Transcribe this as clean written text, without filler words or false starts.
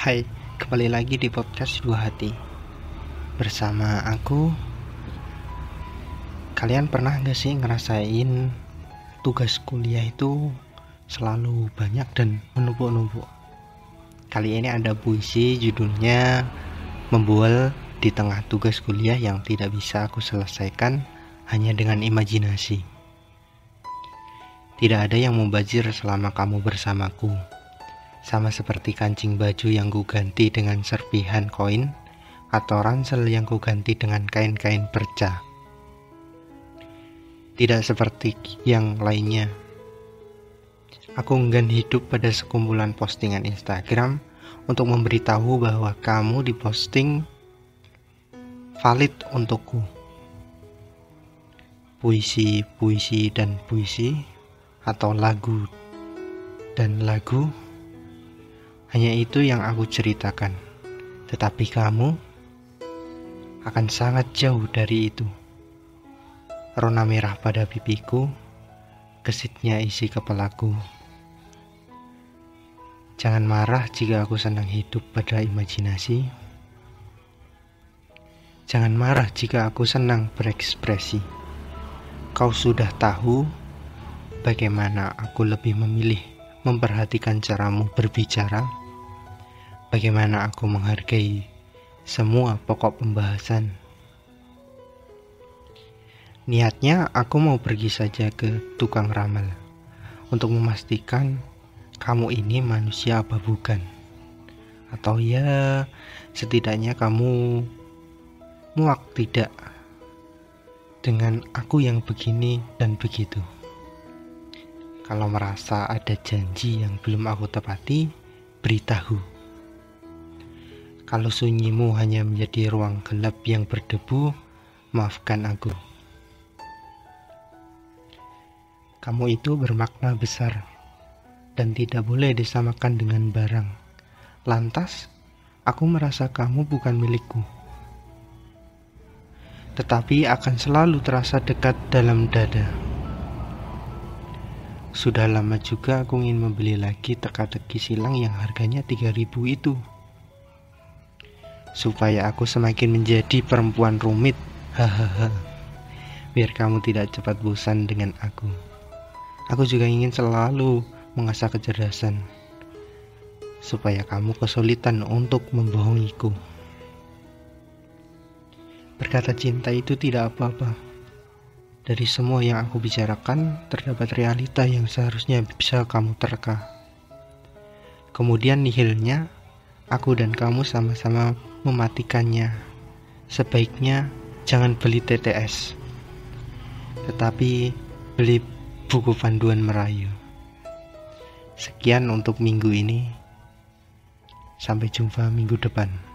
Hai, kembali lagi di podcast Dua Hati bersama aku. Kalian pernah gak sih ngerasain tugas kuliah itu selalu banyak dan menumpuk-numpuk? Kali ini ada puisi judulnya Membual di Tengah Tugas Kuliah yang Tidak Bisa Aku Selesaikan Hanya Dengan Imajinasi. Tidak ada yang membajir selama kamu bersamaku. Sama seperti kancing baju yang kuganti dengan serpihan koin atau ransel yang kuganti dengan kain-kain perca. Tidak seperti yang lainnya. Aku enggan hidup pada sekumpulan postingan Instagram untuk memberitahu bahwa kamu diposting valid untukku. Puisi dan puisi atau lagu dan lagu, hanya itu yang aku ceritakan, tetapi kamu akan sangat jauh dari itu. Rona merah pada pipiku, kesitnya isi kepalaku. Jangan marah jika aku senang hidup pada imajinasi. Jangan marah jika aku senang berekspresi. Kau sudah tahu bagaimana aku lebih memilih memperhatikan caramu berbicara. Bagaimana aku menghargai semua pokok pembahasan. Niatnya aku mau pergi saja ke tukang ramal untuk memastikan kamu ini manusia apa bukan. Atau ya setidaknya kamu muak tidak dengan aku yang begini dan begitu. Kalau merasa ada janji yang belum aku tepati, beritahu. Kalau sunyimu hanya menjadi ruang gelap yang berdebu, maafkan aku. Kamu itu bermakna besar dan tidak boleh disamakan dengan barang. Lantas, aku merasa kamu bukan milikku. Tetapi akan selalu terasa dekat dalam dada. Sudah lama juga aku ingin membeli lagi teka-teki silang yang harganya 3.000 itu. Supaya aku semakin menjadi perempuan rumit. Hahaha. Biar kamu tidak cepat bosan dengan aku. Aku juga ingin selalu mengasah kecerdasan supaya kamu kesulitan untuk membohongiku. Berkata cinta itu tidak apa-apa. Dari semua yang aku bicarakan, terdapat realita yang seharusnya bisa kamu terka. Kemudian nihilnya, aku dan kamu sama-sama mematikannya. Sebaiknya jangan beli TTS, tetapi beli buku panduan merayu. Sekian untuk minggu ini. Sampai jumpa minggu depan.